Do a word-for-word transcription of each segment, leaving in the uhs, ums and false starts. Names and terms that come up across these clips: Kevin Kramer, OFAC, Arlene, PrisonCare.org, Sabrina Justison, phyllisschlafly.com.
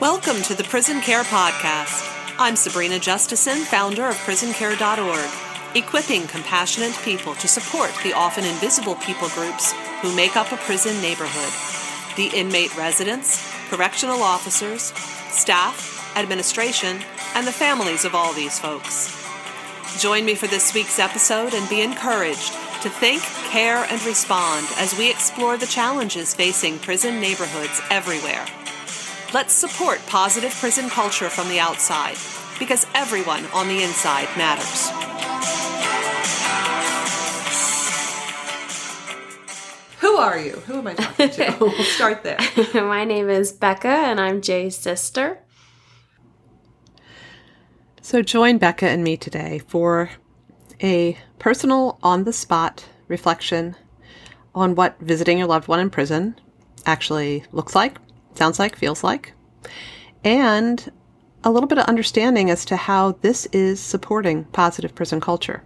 Welcome to the Prison Care Podcast. I'm Sabrina Justison, founder of prison care dot org, equipping compassionate people to support the often invisible people groups who make up a prison neighborhood: the inmate residents, correctional officers, staff, administration, and the families of all these folks. Join me for this week's episode and be encouraged to think, care, and respond as we explore the challenges facing prison neighborhoods everywhere. Let's support positive prison culture from the outside, because everyone on the inside matters. Who are you? Who am I talking to? We'll start there. My name is Becca, and I'm Jay's sister. So join Becca and me today for a personal, on-the-spot reflection on what visiting your loved one in prison actually looks like, sounds like, feels like, and a little bit of understanding as to how this is supporting positive prison culture.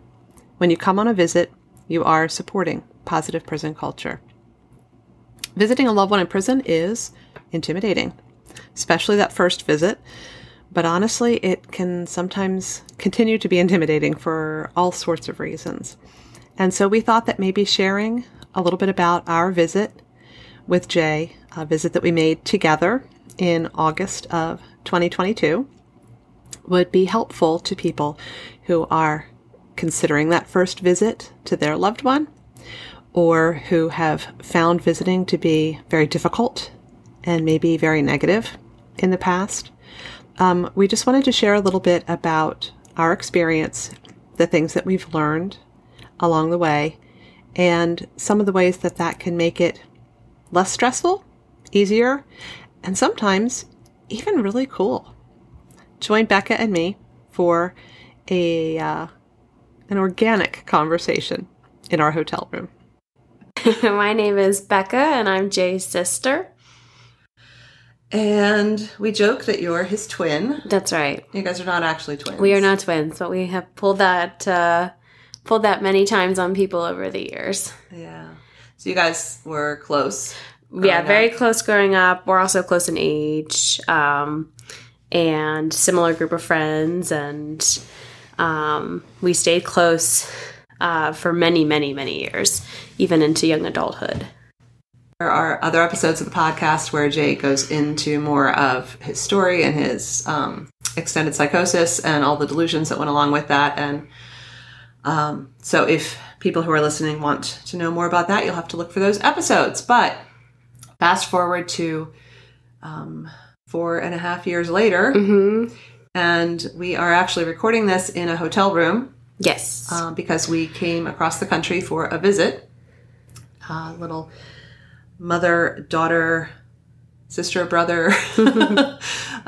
When you come on a visit, you are supporting positive prison culture. Visiting a loved one in prison is intimidating, especially that first visit. But honestly, it can sometimes continue to be intimidating for all sorts of reasons. And so we thought that maybe sharing a little bit about our visit with Jay, a visit that we made together in August of twenty twenty-two, would be helpful to people who are considering that first visit to their loved one, or who have found visiting to be very difficult and maybe very negative in the past. Um, we just wanted to share a little bit about our experience, the things that we've learned along the way, and some of the ways that that can make it less stressful, easier, and sometimes even really cool. Join Becca and me for a uh, an organic conversation in our hotel room. My name is Becca, and I'm Jay's sister. And we joke that you're his twin. That's right. You guys are not actually twins. We are not twins, but we have pulled that uh, pulled that many times on people over the years. Yeah. So you guys were close. Yeah, very up. close growing up. We're also close in age, um, and similar group of friends, and um, we stayed close uh, for many, many, many years, even into young adulthood. There are other episodes of the podcast where Jay goes into more of his story and his um, extended psychosis and all the delusions that went along with that. And um, so if people who are listening want to know more about that, you'll have to look for those episodes. But fast forward to um, four and a half years later, mm-hmm. and we are actually recording this in a hotel room. Yes. Uh, because we came across the country for a visit, a little mother, daughter, sister, brother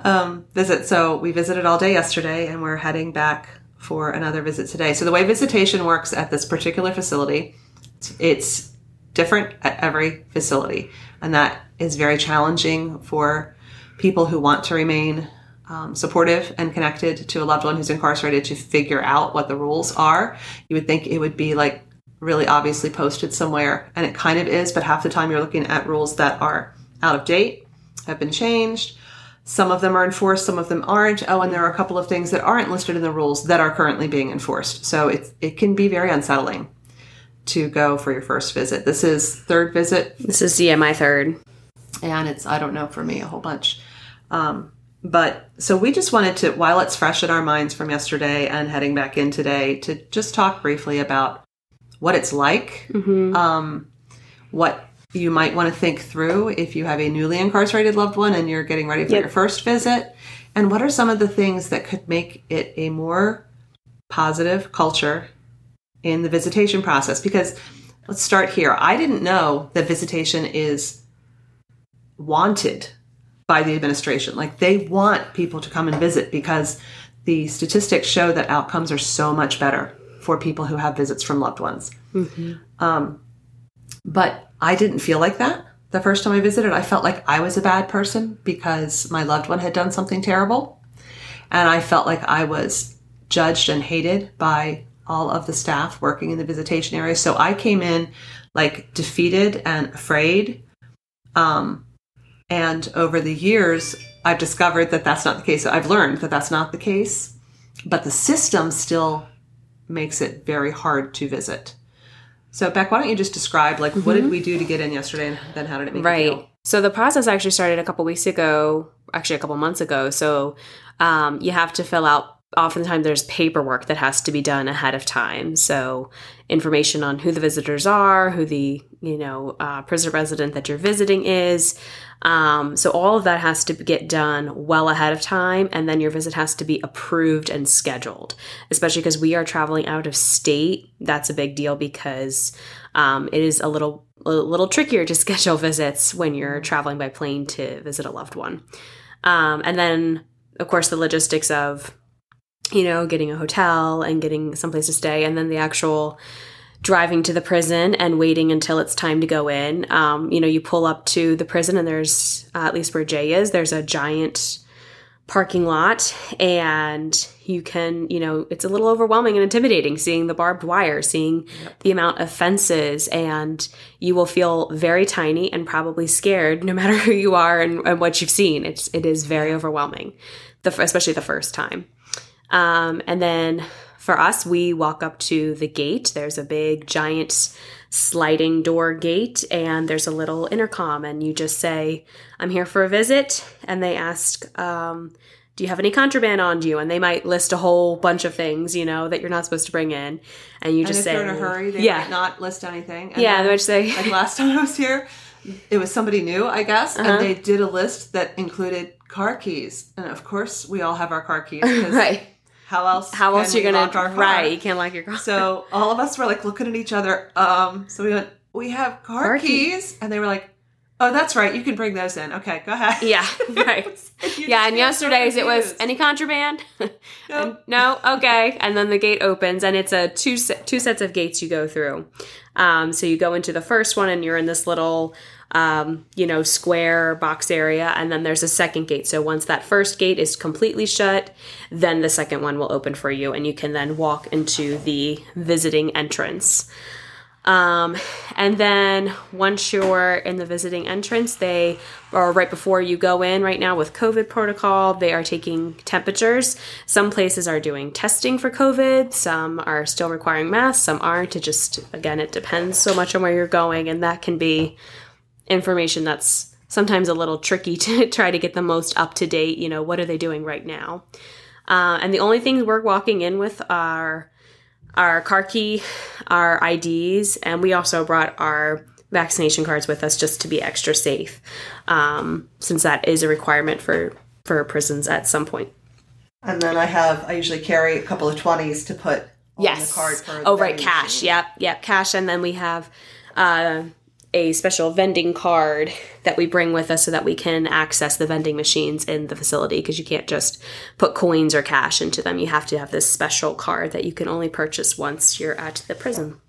um, visit. So we visited all day yesterday, and we're heading back for another visit today. So the way visitation works at this particular facility, it's different at every facility. And that is very challenging for people who want to remain um, supportive and connected to a loved one who's incarcerated to figure out what the rules are. You would think it would be like really obviously posted somewhere, and it kind of is, but half the time you're looking at rules that are out of date, have been changed. Some of them are enforced, some of them aren't. Oh, and there are a couple of things that aren't listed in the rules that are currently being enforced. So it, it can be very unsettling to go for your first visit. This is third visit. This is, yeah, my third. And it's, I don't know, for me, a whole bunch. Um, but so we just wanted to, while it's fresh in our minds from yesterday and heading back in today, to just talk briefly about what it's like, mm-hmm. um, what you might want to think through if you have a newly incarcerated loved one and you're getting ready for yep. your first visit, and what are some of the things that could make it a more positive culture in the visitation process. Because let's start here. I didn't know that visitation is wanted by the administration. Like, they want people to come and visit because the statistics show that outcomes are so much better for people who have visits from loved ones. Mm-hmm. Um, but I didn't feel like that the first time I visited. I felt like I was a bad person because my loved one had done something terrible. And I felt like I was judged and hated by all of the staff working in the visitation area. So I came in like defeated and afraid. Um, and over the years, I've discovered that that's not the case. I've learned that that's not the case, but the system still makes it very hard to visit. So, Beck, why don't you just describe, like, mm-hmm. what did we do to get in yesterday, and then how did it make right. you feel? So the process actually started a couple weeks ago, actually a couple months ago. So um, you have to fill out, oftentimes there's paperwork that has to be done ahead of time. So information on who the visitors are, who the, you know, uh, prisoner resident that you're visiting is. Um, so all of that has to get done well ahead of time. And then your visit has to be approved and scheduled, especially because we are traveling out of state. That's a big deal because um, it is a little a little trickier to schedule visits when you're traveling by plane to visit a loved one. Um, and then, of course, the logistics of, you know, getting a hotel and getting someplace to stay, and then the actual driving to the prison and waiting until it's time to go in. Um, you know, you pull up to the prison and there's, uh, at least where Jay is, there's a giant parking lot, and you can, you know, it's a little overwhelming and intimidating seeing the barbed wire, seeing yep. the amount of fences, and you will feel very tiny and probably scared no matter who you are and, and what you've seen. It's, it is very overwhelming, the, especially the first time. Um, and then for us, we walk up to the gate. There's a big giant sliding door gate, and there's a little intercom, and you just say, I'm here for a visit. And they ask, um, do you have any contraband on you? And they might list a whole bunch of things, you know, that you're not supposed to bring in. And you just and say, in a hurry, they yeah. might not list anything. And yeah. Then, they might say, like last time I was here, it was somebody new, I guess. Uh-huh. And they did a list that included car keys. And of course we all have our car keys. Right. How else? How else are you gonna right? You can't lock your car. So all of us were like looking at each other. Um, so we went, we have car, car keys. keys, and they were like, oh, that's right, you can bring those in. Okay, go ahead. Yeah, right. and yeah, and yesterday's it was any contraband? Nope. and, no. Okay, and then the gate opens, and it's a two two sets of gates you go through. Um, so you go into the first one, and you're in this little, um, you know, square box area, and then there's a second gate. So once that first gate is completely shut, then the second one will open for you, and you can then walk into the visiting entrance. Um, and then once you're in the visiting entrance, they are right before you go in right now with COVID protocol, they are taking temperatures. Some places are doing testing for COVID. Some are still requiring masks. Some aren't. It just, again, it depends so much on where you're going. And that can be information that's sometimes a little tricky to try to get the most up to date. You know, what are they doing right now? Uh, and the only things we're walking in with are our car key, our I Ds, and we also brought our vaccination cards with us just to be extra safe, um, since that is a requirement for, for prisons at some point. And then I have, I usually carry a couple of twenties to put on yes. the card. For oh, right, cash. Machine. Yep, yep, cash. And then we have uh, a special vending card that we bring with us so that we can access the vending machines in the facility, because you can't just put coins or cash into them. You have to have this special card that you can only purchase once you're at the prison.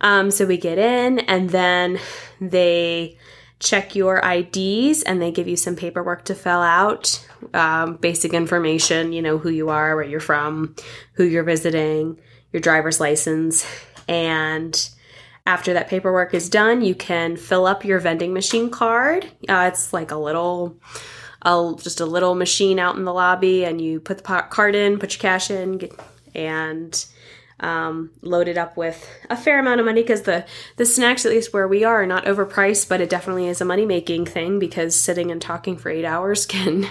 Um, so we get in, and then they check your I Ds, and they give you some paperwork to fill out, um, basic information, you know, who you are, where you're from, who you're visiting, your driver's license, and after that paperwork is done, you can fill up your vending machine card. Uh, it's like a little, a, just a little machine out in the lobby, and you put the card in, put your cash in, get, and um, load it up with a fair amount of money, because the, the snacks, at least where we are, are not overpriced, but it definitely is a money-making thing, because sitting and talking for eight hours can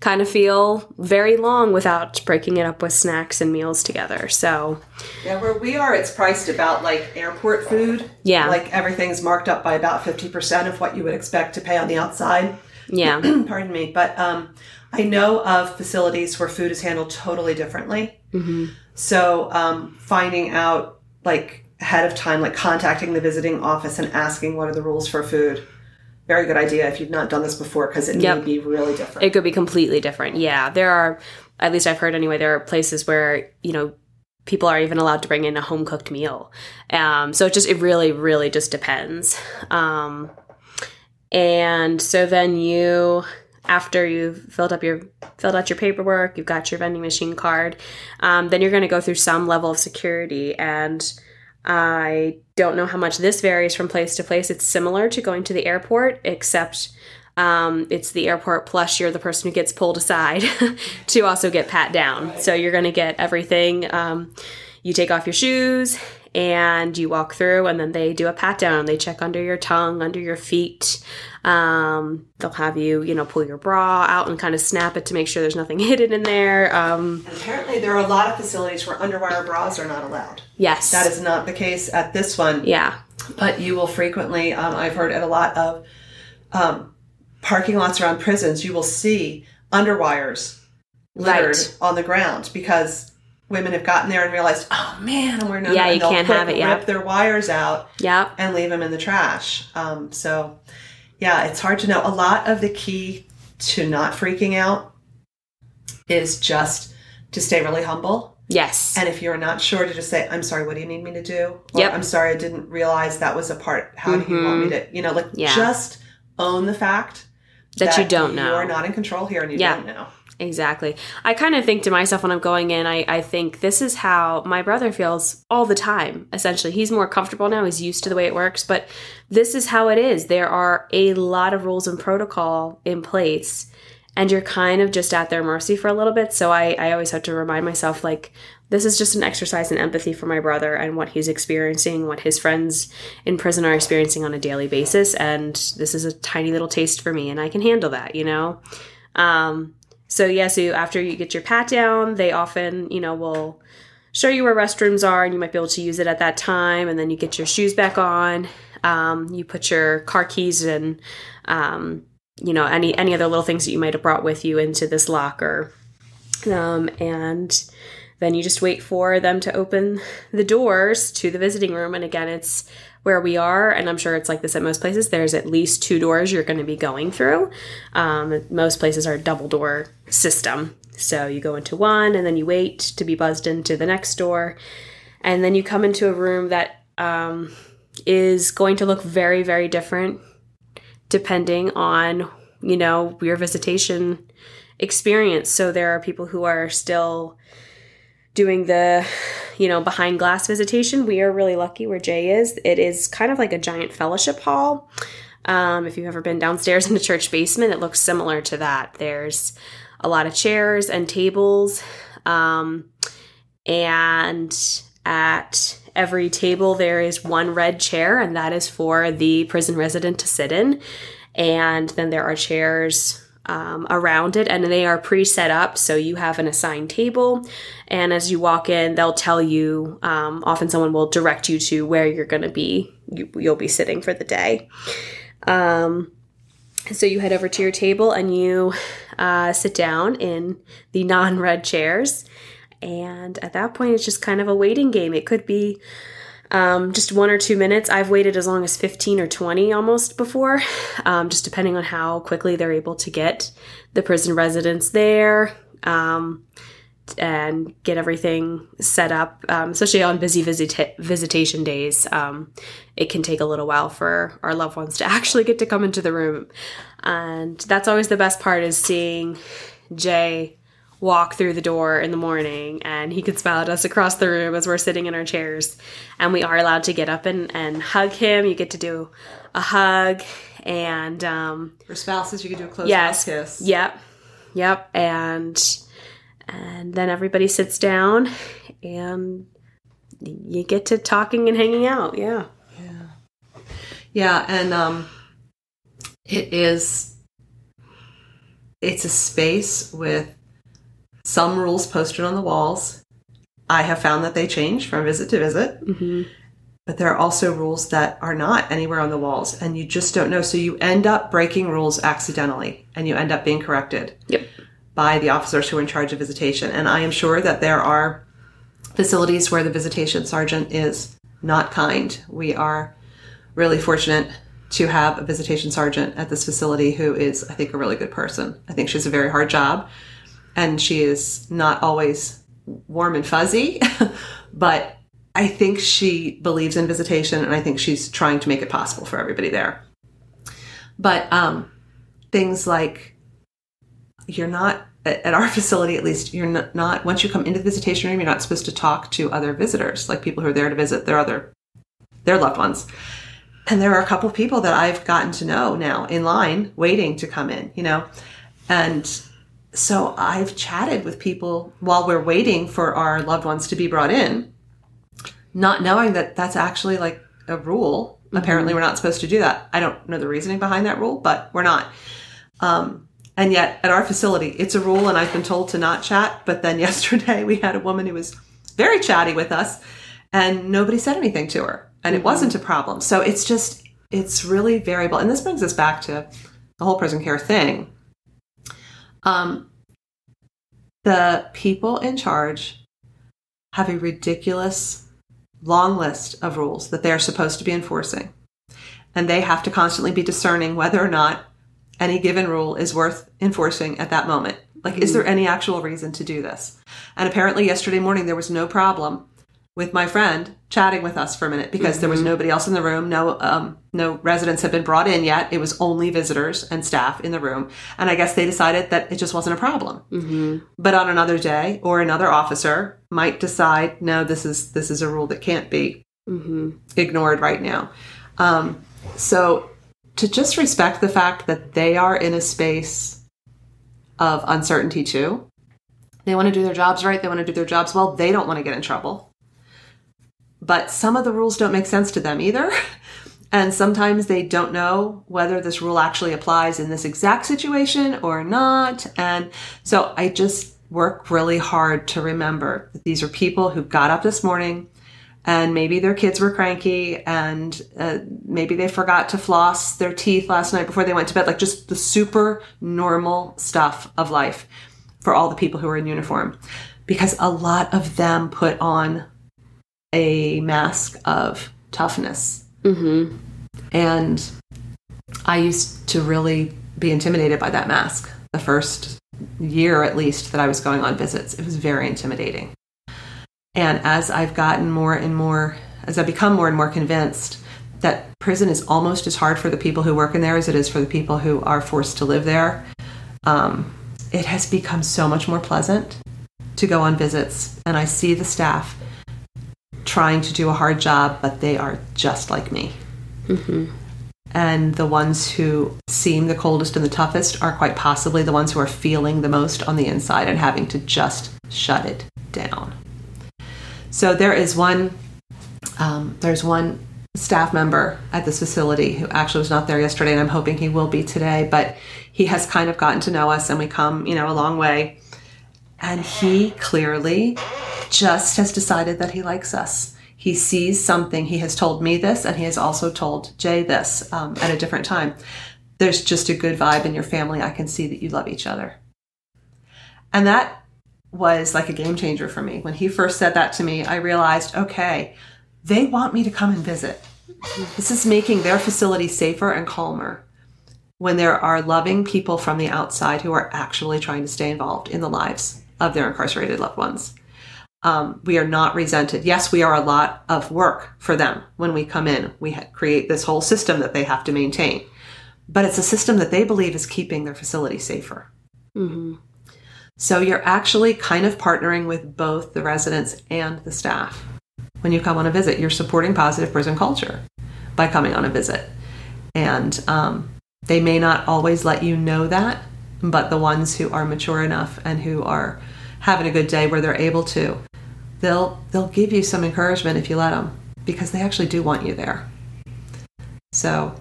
kind of feel very long without breaking it up with snacks and meals together, so... Yeah, where we are, it's priced about like airport food. Yeah. Like everything's marked up by about fifty percent of what you would expect to pay on the outside. Yeah. Pardon me. But um, I know of facilities where food is handled totally differently. Mm-hmm. So um, finding out like ahead of time, like contacting the visiting office and asking what are the rules for food. Very good idea if you've not done this before, because it yep. may be really different. It could be completely different. Yeah. There are, at least I've heard anyway, there are places where, you know, people are even allowed to bring in a home-cooked meal. Um, so it just, it really, really just depends. Um, and so then you, after you've filled up your, filled out your paperwork, you've got your vending machine card, um, then you're going to go through some level of security. And I don't know how much this varies from place to place. It's similar to going to the airport, except Um, it's the airport, plus you're the person who gets pulled aside to also get pat down. So you're going to get everything. Um, you take off your shoes and you walk through, and then they do a pat down. They check under your tongue, under your feet. Um, they'll have you, you know, pull your bra out and kind of snap it to make sure there's nothing hidden in there. Um, apparently there are a lot of facilities where underwire bras are not allowed. Yes. That is not the case at this one. Yeah. But you will frequently, um, I've heard at a lot of, um, parking lots around prisons, you will see underwires littered right. on the ground because women have gotten there and realized, oh man, I'm wearing underwire. Yeah, you can't have it. Yeah, rip their wires out. Yeah, and leave them in the trash. Um, so, yeah, it's hard to know. A lot of the key to not freaking out is just to stay really humble. Yes. And if you're not sure, to just say, I'm sorry, what do you need me to do? Or yep. I'm sorry, I didn't realize that was a part. How mm-hmm. do you want me to? You know, like yeah. just own the fact That, that you don't know. You are not in control here and you yeah, don't know. Exactly. I kind of think to myself when I'm going in, I, I think this is how my brother feels all the time, essentially. He's more comfortable now. He's used to the way it works. But this is how it is. There are a lot of rules and protocol in place. And you're kind of just at their mercy for a little bit. So I, I always have to remind myself, like, this is just an exercise in empathy for my brother and what he's experiencing, what his friends in prison are experiencing on a daily basis. And this is a tiny little taste for me, and I can handle that, you know? Um, so, yeah, so after you get your pat down, they often, you know, will show you where restrooms are, and you might be able to use it at that time. And then you get your shoes back on. Um, you put your car keys in, um, you know, any, any other little things that you might have brought with you into this locker. Um, and... Then you just wait for them to open the doors to the visiting room. And again, it's where we are. And I'm sure it's like this at most places. There's at least two doors you're going to be going through. Um, most places are a double door system. So you go into one and then you wait to be buzzed into the next door. And then you come into a room that um, is going to look very, very different depending on, you know, your visitation experience. So there are people who are still doing the, you know, behind glass visitation. We are really lucky where Jay is. It is kind of like a giant fellowship hall. Um, if you've ever been downstairs in the church basement, it looks similar to that. There's a lot of chairs and tables. Um, and at every table, there is one red chair, and that is for the prison resident to sit in. And then there are chairs Um, around it, and they are pre-set up, so you have an assigned table, and as you walk in, they'll tell you, um, often someone will direct you to where you're going to be, you, you'll be sitting for the day. Um, so you head over to your table, and you uh, sit down in the non-red chairs, and at that point, it's just kind of a waiting game. It could be Um, just one or two minutes. I've waited as long as fifteen or twenty almost before, um, just depending on how quickly they're able to get the prison residents there um, and get everything set up, um, especially on busy visit- visitation days. Um, it can take a little while for our loved ones to actually get to come into the room. And that's always the best part, is seeing Jay walk through the door in the morning, and he can smile at us across the room as we're sitting in our chairs, and we are allowed to get up and, and hug him. You get to do a hug, and um, for spouses, you can do a close yes, kiss. Yep, yep, and and then everybody sits down, and you get to talking and hanging out. Yeah, yeah, yeah, and um, it is it's a space with some rules posted on the walls. I have found that they change from visit to visit. Mm-hmm. But there are also rules that are not anywhere on the walls, and you just don't know. So you end up breaking rules accidentally, and you end up being corrected yep. by the officers who are in charge of visitation. And I am sure that there are facilities where the visitation sergeant is not kind. We are really fortunate to have a visitation sergeant at this facility who is, I think, a really good person. I think she has a very hard job. And she is not always warm and fuzzy, but I think she believes in visitation, and I think she's trying to make it possible for everybody there. But um, things like, you're not, at our facility at least, you're not, once you come into the visitation room, you're not supposed to talk to other visitors, like people who are there to visit their other, their loved ones. And there are a couple of people that I've gotten to know now in line waiting to come in, you know. And so I've chatted with people while we're waiting for our loved ones to be brought in, not knowing that that's actually like a rule. Mm-hmm. Apparently we're not supposed to do that. I don't know the reasoning behind that rule, but we're not. Um, and yet at our facility, it's a rule, and I've been told to not chat. But then yesterday we had a woman who was very chatty with us, and nobody said anything to her. And it wasn't a problem. So it's just, it's really variable. And this brings us back to the whole prison care thing. Um, the people in charge have a ridiculous long list of rules that they're supposed to be enforcing. And they have to constantly be discerning whether or not any given rule is worth enforcing at that moment. Like, mm-hmm. is there any actual reason to do this? And apparently yesterday morning there was no problem with my friend chatting with us for a minute, because mm-hmm. there was nobody else in the room. No, um, no residents had been brought in yet. It was only visitors and staff in the room. And I guess they decided that it just wasn't a problem. Mm-hmm. But on another day, or another officer might decide, no, this is, this is a rule that can't be mm-hmm. ignored right now. Um, so to just respect the fact that they are in a space of uncertainty too. They want to do their jobs right. They want to do their jobs well. They don't want to get in trouble. But some of the rules don't make sense to them either. And sometimes they don't know whether this rule actually applies in this exact situation or not. And so I just work really hard to remember that these are people who got up this morning, and maybe their kids were cranky, and uh, maybe they forgot to floss their teeth last night before they went to bed. Like, just the super normal stuff of life for all the people who are in uniform. Because a lot of them put on a mask of toughness. Mm-hmm. And I used to really be intimidated by that mask. The first year, at least, that I was going on visits, it was very intimidating. And as I've gotten more and more, as I become more and more convinced that prison is almost as hard for the people who work in there as it is for the people who are forced to live there, um, it has become so much more pleasant to go on visits. And I see the staff trying to do a hard job, but they are just like me. Mm-hmm. And the ones who seem the coldest and the toughest are quite possibly the ones who are feeling the most on the inside and having to just shut it down. So there is one, um, there's one staff member at this facility who actually was not there yesterday, and I'm hoping he will be today, but he has kind of gotten to know us, and we come, you know, a long way. And he clearly just has decided that he likes us. He sees something. He has told me this, and he has also told Jay this um, at a different time. There's just a good vibe in your family. I can see that you love each other. And that was like a game changer for me. When he first said that to me, I realized, okay, they want me to come and visit. This is making their facility safer and calmer when there are loving people from the outside who are actually trying to stay involved in the lives of their incarcerated loved ones. Um, we are not resented. Yes, we are a lot of work for them when we come in. We ha- create this whole system that they have to maintain. But it's a system that they believe is keeping their facility safer. Mm-hmm. So you're actually kind of partnering with both the residents and the staff. When you come on a visit, you're supporting positive prison culture by coming on a visit. And um, they may not always let you know that, but the ones who are mature enough and who are having a good day where they're able to, They'll they'll give you some encouragement if you let them, because they actually do want you there. So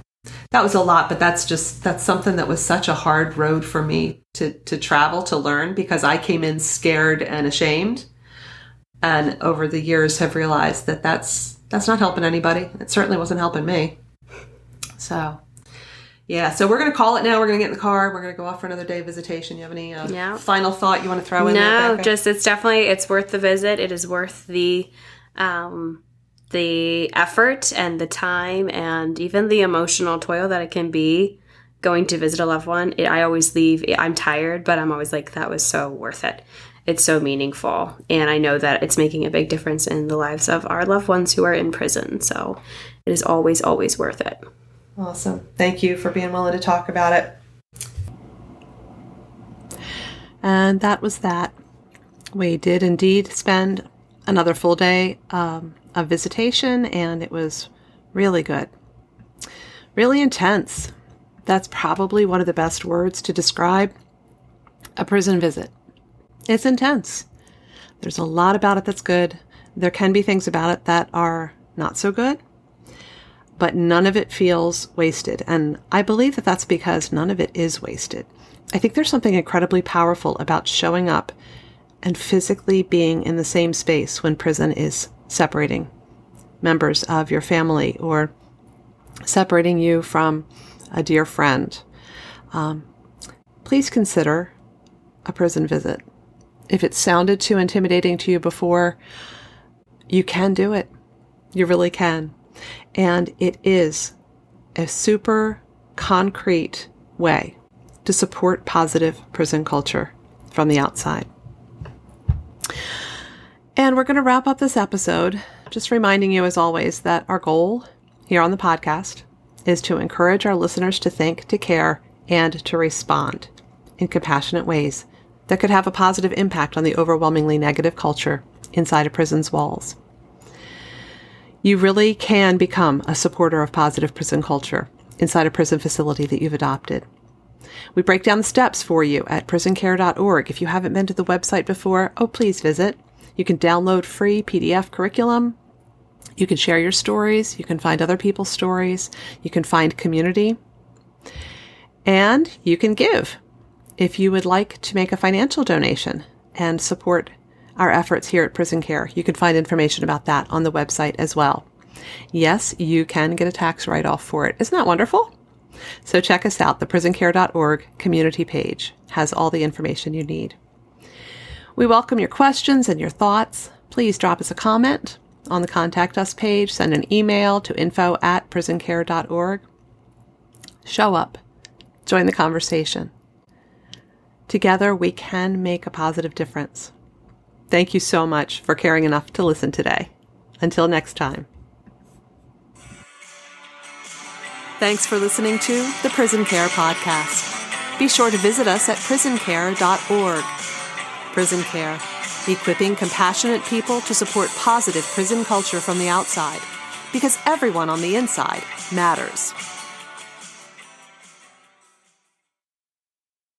that was a lot, but that's just that's something that was such a hard road for me to to travel, to learn, because I came in scared and ashamed, and over the years have realized that that's that's not helping anybody. It certainly wasn't helping me. So yeah, so we're going to call it now. We're going to get in the car. We're going to go off for another day of visitation. You have any uh, no. final thought you want to throw in no, there? No, just it's definitely, it's worth the visit. It is worth the um, the effort and the time and even the emotional toil that it can be going to visit a loved one. It, I always leave, I'm tired, but I'm always like, that was so worth it. It's so meaningful. And I know that it's making a big difference in the lives of our loved ones who are in prison. So it is always, always worth it. Awesome. Thank you for being willing to talk about it. And that was that. We did indeed spend another full day um, of visitation, and it was really good. really intense. That's probably one of the best words to describe a prison visit. It's intense. There's a lot about it that's good. There can be things about it that are not so good, but none of it feels wasted. And I believe that that's because none of it is wasted. I think there's something incredibly powerful about showing up and physically being in the same space when prison is separating members of your family or separating you from a dear friend. Um, please consider a prison visit. If it sounded too intimidating to you before, you can do it. You really can. And it is a super concrete way to support positive prison culture from the outside. And we're going to wrap up this episode, just reminding you, as always, that our goal here on the podcast is to encourage our listeners to think, to care, and to respond in compassionate ways that could have a positive impact on the overwhelmingly negative culture inside a prison's walls. You really can become a supporter of positive prison culture inside a prison facility that you've adopted. We break down the steps for you at prison care dot org. If you haven't been to the website before, oh, please visit. You can download free P D F curriculum. You can share your stories. You can find other people's stories. You can find community. And you can give if you would like to make a financial donation and support our efforts here at Prison Care. You can find information about that on the website as well. Yes, you can get a tax write-off for it. Isn't that wonderful? So check us out. The prison care dot org community page has all the information you need. We welcome your questions and your thoughts. Please drop us a comment on the Contact Us page. Send an email to info at prison care dot org. Show up. Join the conversation. Together, we can make a positive difference. Thank you so much for caring enough to listen today. Until next time. Thanks for listening to the Prison Care Podcast. Be sure to visit us at prison care dot org. Prison Care, equipping compassionate people to support positive prison culture from the outside, because everyone on the inside matters.